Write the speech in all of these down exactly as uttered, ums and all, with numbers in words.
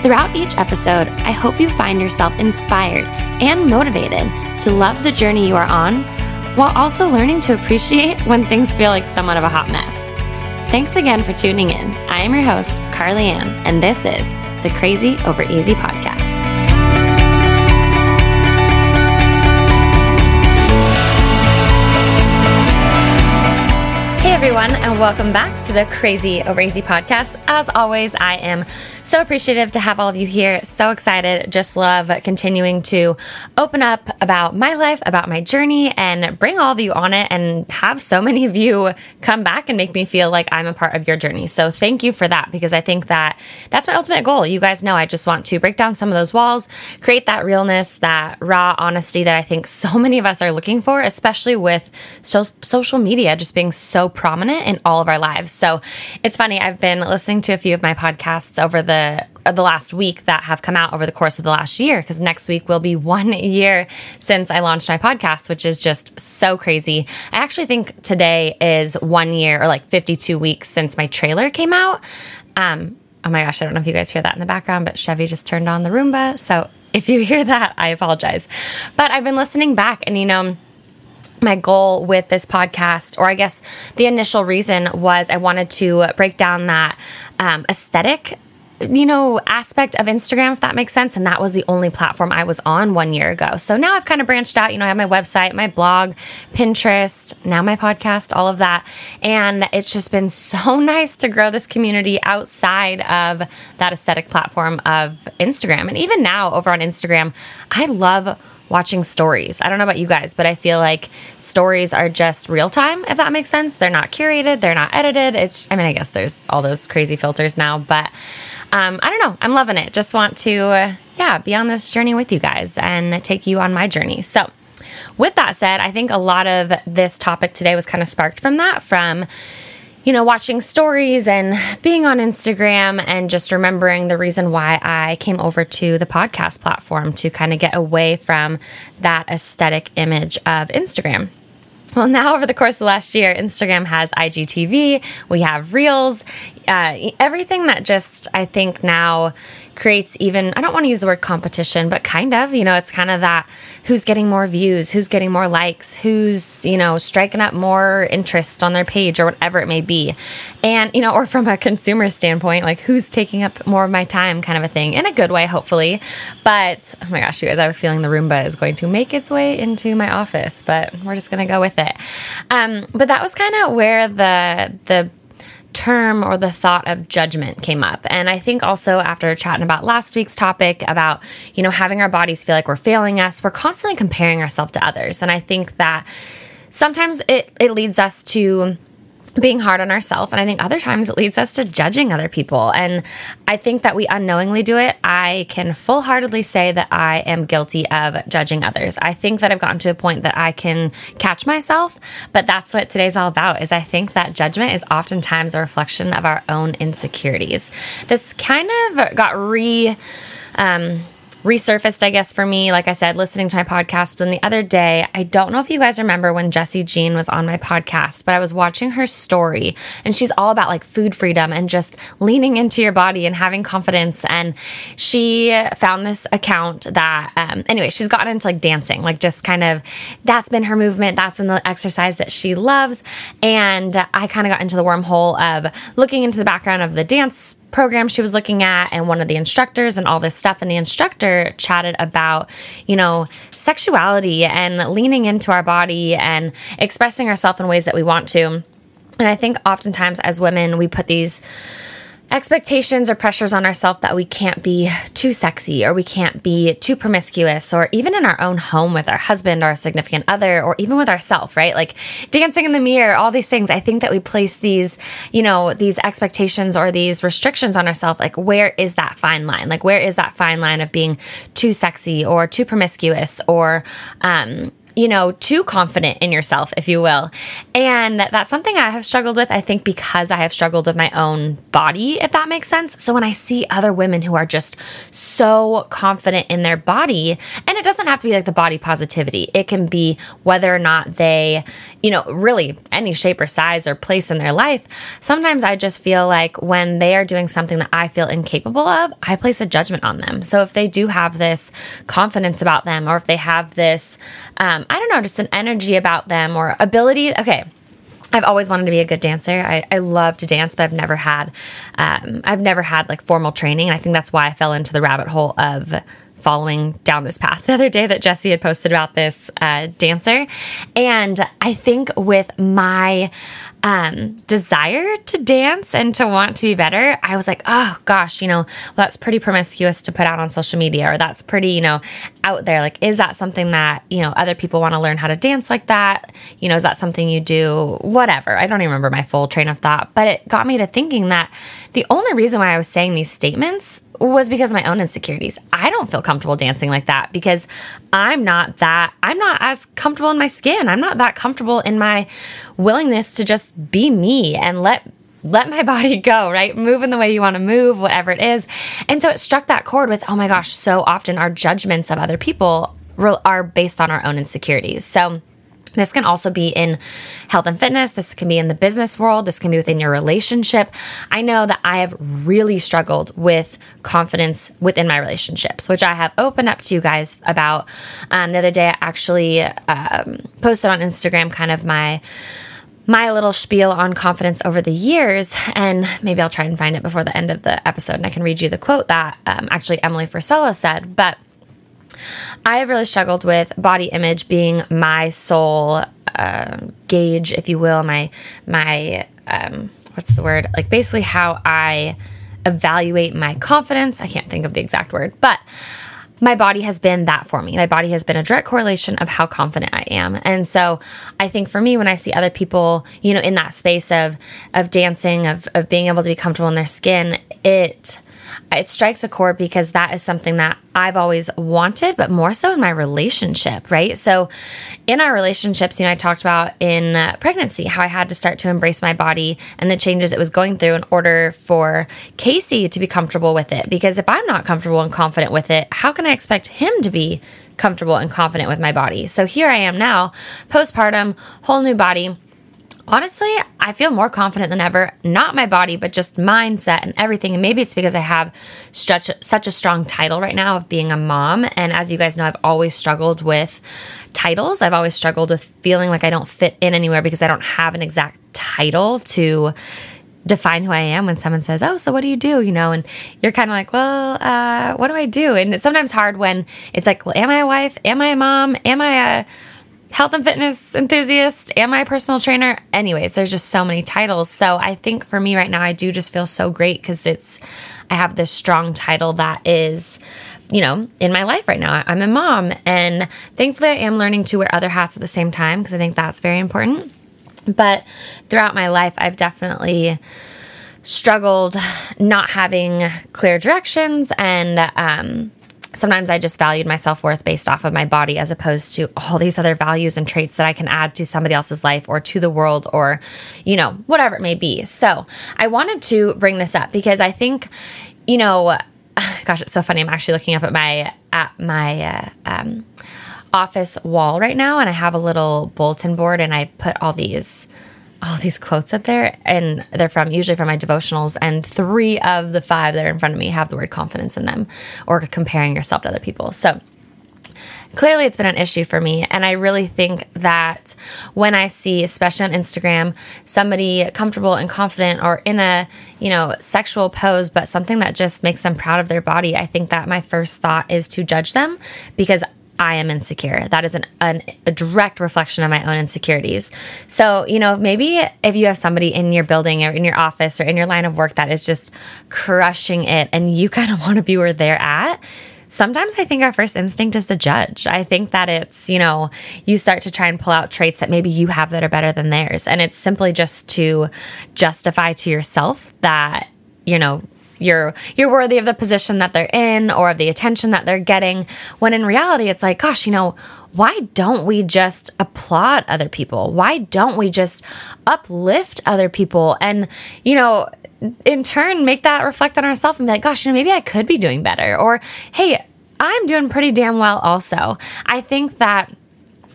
Throughout each episode, I hope you find yourself inspired and motivated to love the journey you are on, while also learning to appreciate when things feel like somewhat of a hot mess. Thanks again for tuning in. I am your host, Carly Ann, and this is the Crazy Over Easy Podcast. Hey everyone, and welcome back to the Crazy Over Easy Podcast. As always, I am so appreciative to have all of you here. So excited. Just love continuing to open up about my life, about my journey, and bring all of you on it and have so many of you come back and make me feel like I'm a part of your journey. So thank you for that, because I think that that's my ultimate goal. You guys know I just want to break down some of those walls, create that realness, that raw honesty that I think so many of us are looking for, especially with so- social media just being so prominent. prominent in all of our lives. So it's funny, I've been listening to a few of my podcasts over the the last week that have come out over the course of the last year, because next week will be one year since I launched my podcast, which is just so crazy. I actually think today is one year or like fifty-two weeks since my trailer came out. Um, oh my gosh, I don't know if you guys hear that in the background, but Chevy just turned on the Roomba. So if you hear that, I apologize. But I've been listening back, and you know, my goal with this podcast, or I guess the initial reason, was I wanted to break down that um, aesthetic, you know, aspect of Instagram, if that makes sense. And that was the only platform I was on one year ago. So now I've kind of branched out. You know, I have my website, my blog, Pinterest, now my podcast, all of that. And it's just been so nice to grow this community outside of that aesthetic platform of Instagram. And even now over on Instagram, I love watching stories. I don't know about you guys, but I feel like stories are just real time, if that makes sense. They're not curated. They're not edited. It's, I mean, I guess there's all those crazy filters now, but um, I don't know. I'm loving it. Just want to, uh, yeah, be on this journey with you guys and take you on my journey. So with that said, I think a lot of this topic today was kind of sparked from that, from you know, watching stories and being on Instagram, and just remembering the reason why I came over to the podcast platform, to kind of get away from that aesthetic image of Instagram. Well, now over the course of the last year, Instagram has I G T V, we have Reels, uh, everything that just, I think now creates even, I don't want to use the word competition, but kind of, you know, it's kind of that who's getting more views, who's getting more likes, who's, you know, striking up more interest on their page or whatever it may be. And, you know, or from a consumer standpoint, like who's taking up more of my time kind of a thing, in a good way, hopefully. But, oh my gosh, you guys, I have a feeling the Roomba is going to make its way into my office, but we're just going to go with it. Um, but that was kind of where the, the, term or the thought of judgment came up. And I think also after chatting about last week's topic about, you know, having our bodies feel like we're failing us, we're constantly comparing ourselves to others. And I think that sometimes it, it leads us to being hard on ourselves. And I think other times it leads us to judging other people. And I think that we unknowingly do it. I can full-heartedly say that I am guilty of judging others. I think that I've gotten to a point that I can catch myself, but that's what today's all about, is I think that judgment is oftentimes a reflection of our own insecurities. This kind of got re... Um, resurfaced, I guess, for me, like I said, listening to my podcast. Then the other day, I don't know if you guys remember when Jessie Jean was on my podcast, but I was watching her story, and she's all about like food freedom and just leaning into your body and having confidence. And she found this account that, um, anyway, she's gotten into like dancing, like just kind of, that's been her movement. That's been the exercise that she loves. And I kind of got into the wormhole of looking into the background of the dance program she was looking at, and one of the instructors and all this stuff. And the instructor chatted about, you know, sexuality and leaning into our body and expressing ourselves in ways that we want to. And I think oftentimes as women, we put these expectations or pressures on ourselves that we can't be too sexy or we can't be too promiscuous, or even in our own home with our husband or a significant other, or even with ourselves, right? Like dancing in the mirror, all these things. I think that we place these, you know, these expectations or these restrictions on ourselves. Like, where is that fine line? Like, where is that fine line of being too sexy or too promiscuous or, um, you know, too confident in yourself, if you will. And that's something I have struggled with, I think, because I have struggled with my own body, if that makes sense. So when I see other women who are just so confident in their body, and it doesn't have to be like the body positivity. It can be whether or not they, you know, really any shape or size or place in their life. Sometimes I just feel like when they are doing something that I feel incapable of, I place a judgment on them. So if they do have this confidence about them, or if they have this, um, I don't know, just an energy about them or ability. Okay. I've always wanted to be a good dancer. I, I love to dance, but I've never had, um, I've never had like formal training. And I think that's why I fell into the rabbit hole of following down this path the other day that Jessie had posted about this uh, dancer. And I think with my um, desire to dance and to want to be better, I was like, oh gosh, you know, well, that's pretty promiscuous to put out on social media, or that's pretty, you know, out there. Like, is that something that, you know, other people want to learn how to dance like that? You know, is that something you do? Whatever. I don't even remember my full train of thought, but it got me to thinking that the only reason why I was saying these statements was because of my own insecurities. I don't feel comfortable dancing like that because I'm not that, I'm not as comfortable in my skin. I'm not that comfortable in my willingness to just be me and let let my body go, right? Move in the way you want to move, whatever it is. And so it struck that chord with, oh my gosh, so often our judgments of other people are based on our own insecurities. So this can also be in health and fitness. This can be in the business world. This can be within your relationship. I know that I have really struggled with confidence within my relationships, which I have opened up to you guys about. Um, the other day, I actually um, posted on Instagram kind of my my little spiel on confidence over the years, and maybe I'll try and find it before the end of the episode, and I can read you the quote that um, actually Emily Frisella said, but I have really struggled with body image being my sole uh, gauge, if you will, my, my um, what's the word? Like basically how I evaluate my confidence. I can't think of the exact word, but my body has been that for me. My body has been a direct correlation of how confident I am. And so I think for me, when I see other people, you know, in that space of, of dancing, of, of being able to be comfortable in their skin, it It strikes a chord because that is something that I've always wanted, but more so in my relationship, right? So in our relationships, you know, I talked about in uh, pregnancy, how I had to start to embrace my body and the changes it was going through in order for Casey to be comfortable with it. Because if I'm not comfortable and confident with it, how can I expect him to be comfortable and confident with my body? So here I am now, postpartum, whole new body. Honestly, I feel more confident than ever, not my body, but just mindset and everything. And maybe it's because I have such a, such a strong title right now of being a mom. And as you guys know, I've always struggled with titles. I've always struggled with feeling like I don't fit in anywhere because I don't have an exact title to define who I am. When someone says, oh, so what do you do? You know, and you're kind of like, well, uh, what do I do? And it's sometimes hard when it's like, well, am I a wife? Am I a mom? Am I a health and fitness enthusiast? Am I a personal trainer? Anyways, there's just so many titles. So I think for me right now, I do just feel so great because it's, I have this strong title that is, you know, in my life right now. I'm a mom, and thankfully I am learning to wear other hats at the same time because I think that's very important. But throughout my life, I've definitely struggled not having clear directions, and, um, sometimes I just valued my self-worth based off of my body as opposed to all these other values and traits that I can add to somebody else's life or to the world or, you know, whatever it may be. So I wanted to bring this up because I think, you know, gosh, it's so funny. I'm actually looking up at my, at my, uh, um, office wall right now, and I have a little bulletin board, and I put all these all these quotes up there, and they're from usually from my devotionals, and three of the five that are in front of me have the word confidence in them or comparing yourself to other people. So clearly it's been an issue for me. And I really think that when I see, especially on Instagram, somebody comfortable and confident or in a, you know, sexual pose, but something that just makes them proud of their body, I think that my first thought is to judge them because I am insecure. That is an, an, a direct reflection of my own insecurities. So, you know, maybe if you have somebody in your building or in your office or in your line of work that is just crushing it and you kind of want to be where they're at, sometimes I think our first instinct is to judge. I think that it's, you know, you start to try and pull out traits that maybe you have that are better than theirs. And it's simply just to justify to yourself that, you know, you're you're worthy of the position that they're in or of the attention that they're getting, when in reality, it's like, gosh, you know, why don't we just applaud other people? Why don't we just uplift other people? And, you know, in turn, make that reflect on ourselves and be like, gosh, you know, maybe I could be doing better. Or, hey, I'm doing pretty damn well also. I think that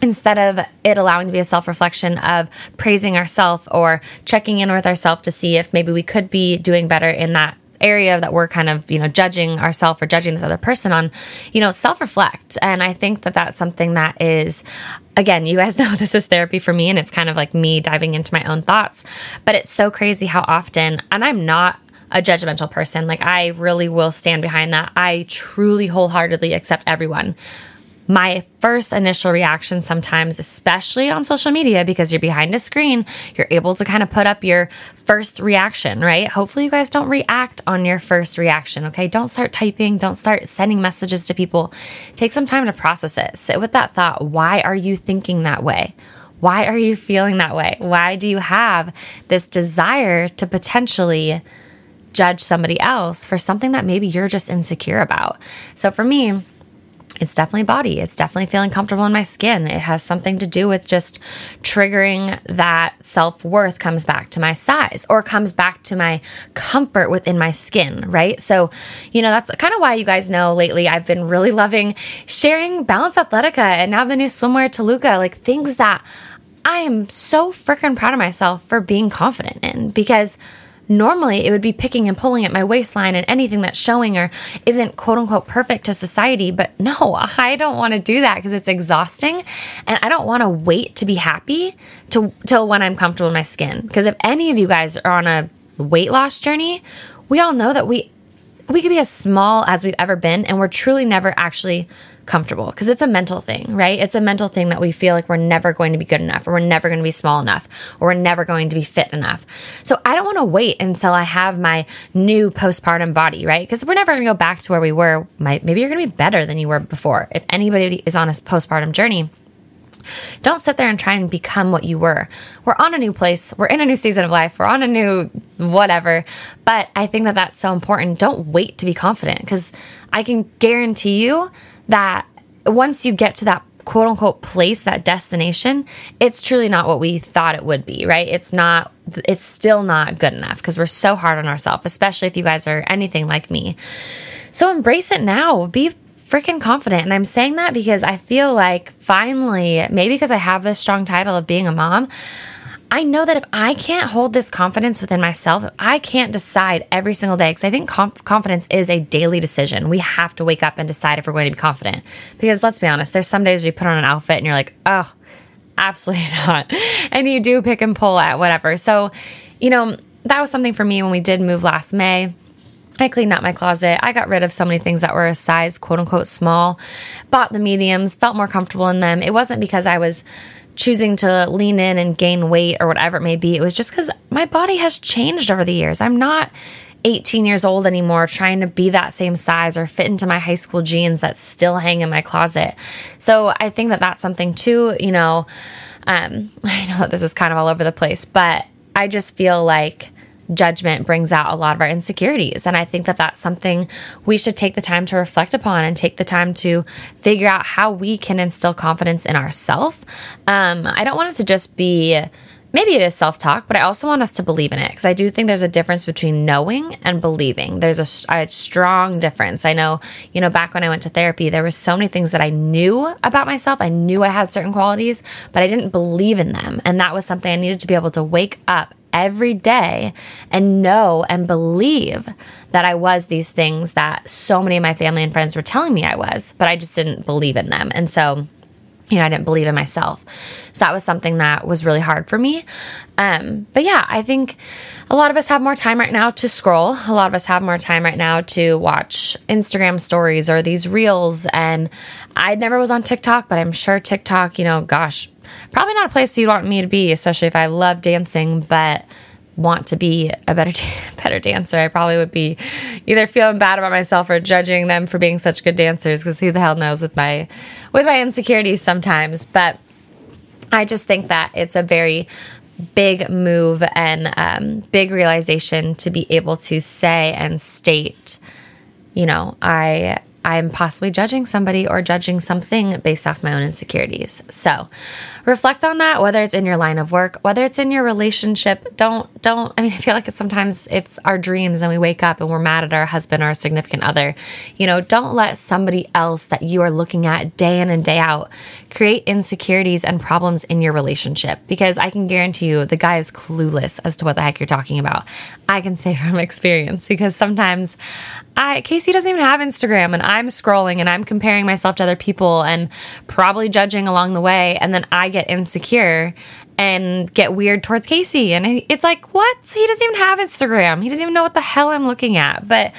instead of it allowing to be a self-reflection of praising ourselves or checking in with ourselves to see if maybe we could be doing better in that area that we're kind of, you know, judging ourselves or judging this other person on, you know, self-reflect. And I think that that's something that is, again, you guys know this is therapy for me, and it's kind of like me diving into my own thoughts, but it's so crazy how often, and I'm not a judgmental person. Like, I really will stand behind that. I truly wholeheartedly accept everyone. My first initial reaction sometimes, especially on social media, because you're behind a screen, you're able to kind of put up your first reaction, right? Hopefully you guys don't react on your first reaction, okay? Don't start typing. Don't start sending messages to people. Take some time to process it. Sit with that thought. Why are you thinking that way? Why are you feeling that way? Why do you have this desire to potentially judge somebody else for something that maybe you're just insecure about? So for me, it's definitely body. It's definitely feeling comfortable in my skin. It has something to do with just triggering that self-worth comes back to my size or comes back to my comfort within my skin, right? So, you know, that's kind of why you guys know lately I've been really loving sharing Balance Athletica and now the new swimwear Toluca, like things that I am so freaking proud of myself for being confident in, because normally, it would be picking and pulling at my waistline and anything that's showing or isn't quote unquote perfect to society. But no, I don't want to do that because it's exhausting. And I don't want to wait to be happy to, till when I'm comfortable in my skin. Because if any of you guys are on a weight loss journey, we all know that we we could be as small as we've ever been and we're truly never actually comfortable, because it's a mental thing, right? It's a mental thing that we feel like we're never going to be good enough, or we're never going to be small enough, or we're never going to be fit enough. So I don't want to wait until I have my new postpartum body, right? Because we're never going to go back to where we were. Maybe you're going to be better than you were before. If anybody is on a postpartum journey, don't sit there and try and become what you were. We're on a new place. We're in a new season of life. We're on a new whatever. But I think that that's so important. Don't wait to be confident, because I can guarantee you that once you get to that quote unquote place, that destination, it's truly not what we thought it would be, right? It's not, it's still not good enough, because we're so hard on ourselves, especially if you guys are anything like me. So embrace it now. Be freaking confident. And I'm saying that because I feel like finally, maybe because I have this strong title of being a mom, I know that if I can't hold this confidence within myself, if I can't decide every single day, because I think conf- confidence is a daily decision. We have to wake up and decide if we're going to be confident. Because let's be honest, there's some days you put on an outfit and you're like, oh, absolutely not. And you do pick and pull at whatever. So, you know, that was something for me when we did move last May. I cleaned out my closet. I got rid of so many things that were a size, quote unquote, small, bought the mediums, felt more comfortable in them. It wasn't because I was choosing to lean in and gain weight or whatever it may be. It was just because my body has changed over the years. I'm not eighteen years old anymore trying to be that same size or fit into my high school jeans that still hang in my closet. So I think that that's something too, you know, um, I know that this is kind of all over the place, but I just feel like judgment brings out a lot of our insecurities. And I think that that's something we should take the time to reflect upon and take the time to figure out how we can instill confidence in ourselves. Um, I don't want it to just be, maybe it is self-talk, but I also want us to believe in it, because I do think there's a difference between knowing and believing. There's a, a strong difference. I know, you know, back when I went to therapy, there were so many things that I knew about myself. I knew I had certain qualities, but I didn't believe in them. And that was something I needed to be able to wake up every day and know and believe that I was these things that so many of my family and friends were telling me I was, but I just didn't believe in them. And so you know, I didn't believe in myself. So that was something that was really hard for me. Um, but yeah, I think a lot of us have more time right now to scroll. A lot of us have more time right now to watch Instagram stories or these reels. And I never was on TikTok, but I'm sure TikTok, you know, gosh, probably not a place you'd want me to be, especially if I love dancing, but want to be a better better dancer. I probably would be either feeling bad about myself or judging them for being such good dancers, because who the hell knows with my with my insecurities sometimes. But I just think that it's a very big move and um, big realization to be able to say and state, you know, I I'm possibly judging somebody or judging something based off my own insecurities. So reflect on that, whether it's in your line of work, whether it's in your relationship. Don't, don't, I mean, I feel like it's sometimes it's our dreams and we wake up and we're mad at our husband or our significant other. You know, don't let somebody else that you are looking at day in and day out create insecurities and problems in your relationship, because I can guarantee you the guy is clueless as to what the heck you're talking about. I can say from experience, because sometimes I, Casey doesn't even have Instagram and I'm scrolling and I'm comparing myself to other people and probably judging along the way. And then I get insecure and get weird towards Casey. And it's like, what? He doesn't even have Instagram. He doesn't even know what the hell I'm looking at. But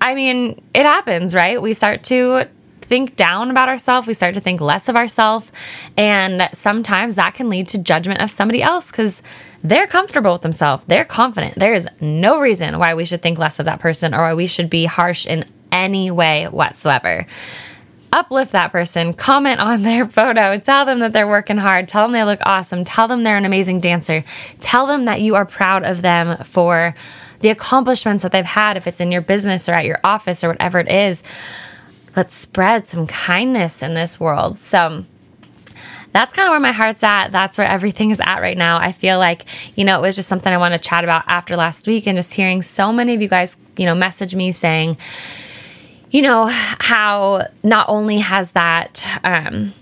I mean, it happens, right? We start to think down about ourselves. We start to think less of ourselves. And sometimes that can lead to judgment of somebody else because they're comfortable with themselves. They're confident. There is no reason why we should think less of that person or why we should be harsh in any way whatsoever. Uplift that person, comment on their photo, tell them that they're working hard, tell them they look awesome, tell them they're an amazing dancer, tell them that you are proud of them for the accomplishments that they've had, if it's in your business or at your office or whatever it is. Let's spread some kindness in this world. So that's kind of where my heart's at. That's where everything is at right now. I feel like, you know, it was just something I want to chat about after last week and just hearing so many of you guys, you know, message me saying, you know, how not only has that, um,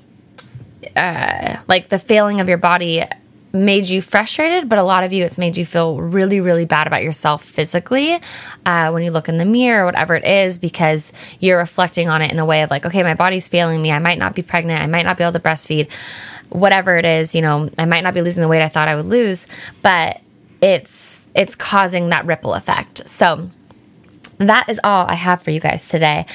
uh, like the failing of your body made you frustrated, but a lot of you, it's made you feel really, really bad about yourself physically uh, when you look in the mirror or whatever it is, because you're reflecting on it in a way of like, okay, my body's failing me. I might not be pregnant. I might not be able to breastfeed, whatever it is, you know, I might not be losing the weight I thought I would lose, but it's, it's causing that ripple effect. So that is all I have for you guys today.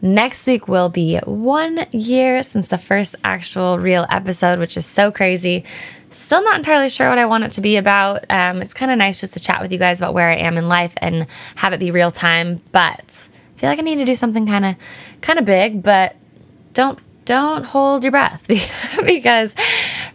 Next week will be one year since the first actual real episode, which is so crazy. Still not entirely sure what I want it to be about. Um, it's kind of nice just to chat with you guys about where I am in life and have it be real time. But I feel like I need to do something kind of, kind of big. But don't don't hold your breath because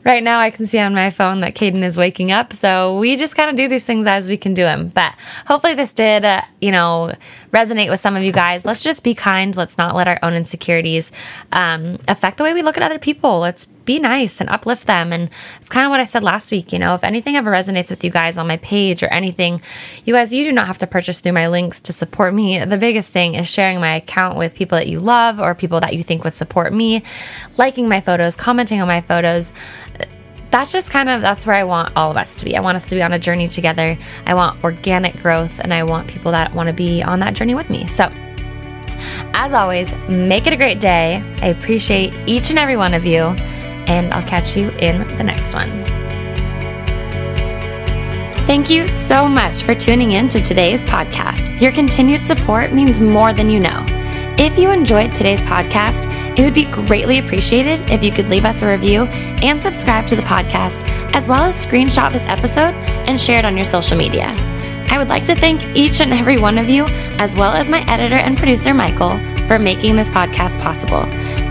right now I can see on my phone that Caden is waking up. So we just kind of do these things as we can do them. But hopefully this did, uh, you know, resonate with some of you guys. Let's just be kind. Let's not let our own insecurities um, affect the way we look at other people. Let's be nice and uplift them. And it's kind of what I said last week. You know, if anything ever resonates with you guys on my page or anything, you guys, you do not have to purchase through my links to support me. The biggest thing is sharing my account with people that you love or people that you think would support me, liking my photos, commenting on my photos. That's just kind of, that's where I want all of us to be. I want us to be on a journey together. I want organic growth and I want people that want to be on that journey with me. So as always, make it a great day. I appreciate each and every one of you. And I'll catch you in the next one. Thank you so much for tuning in to today's podcast. Your continued support means more than you know. If you enjoyed today's podcast, it would be greatly appreciated if you could leave us a review and subscribe to the podcast, as well as screenshot this episode and share it on your social media. I would like to thank each and every one of you, as well as my editor and producer, Michael, for making this podcast possible.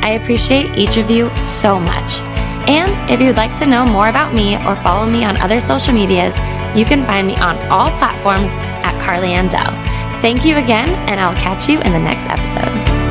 I appreciate each of you so much. And if you'd like to know more about me or follow me on other social medias, you can find me on all platforms at CarlyAnnDell. Thank you again, and I'll catch you in the next episode.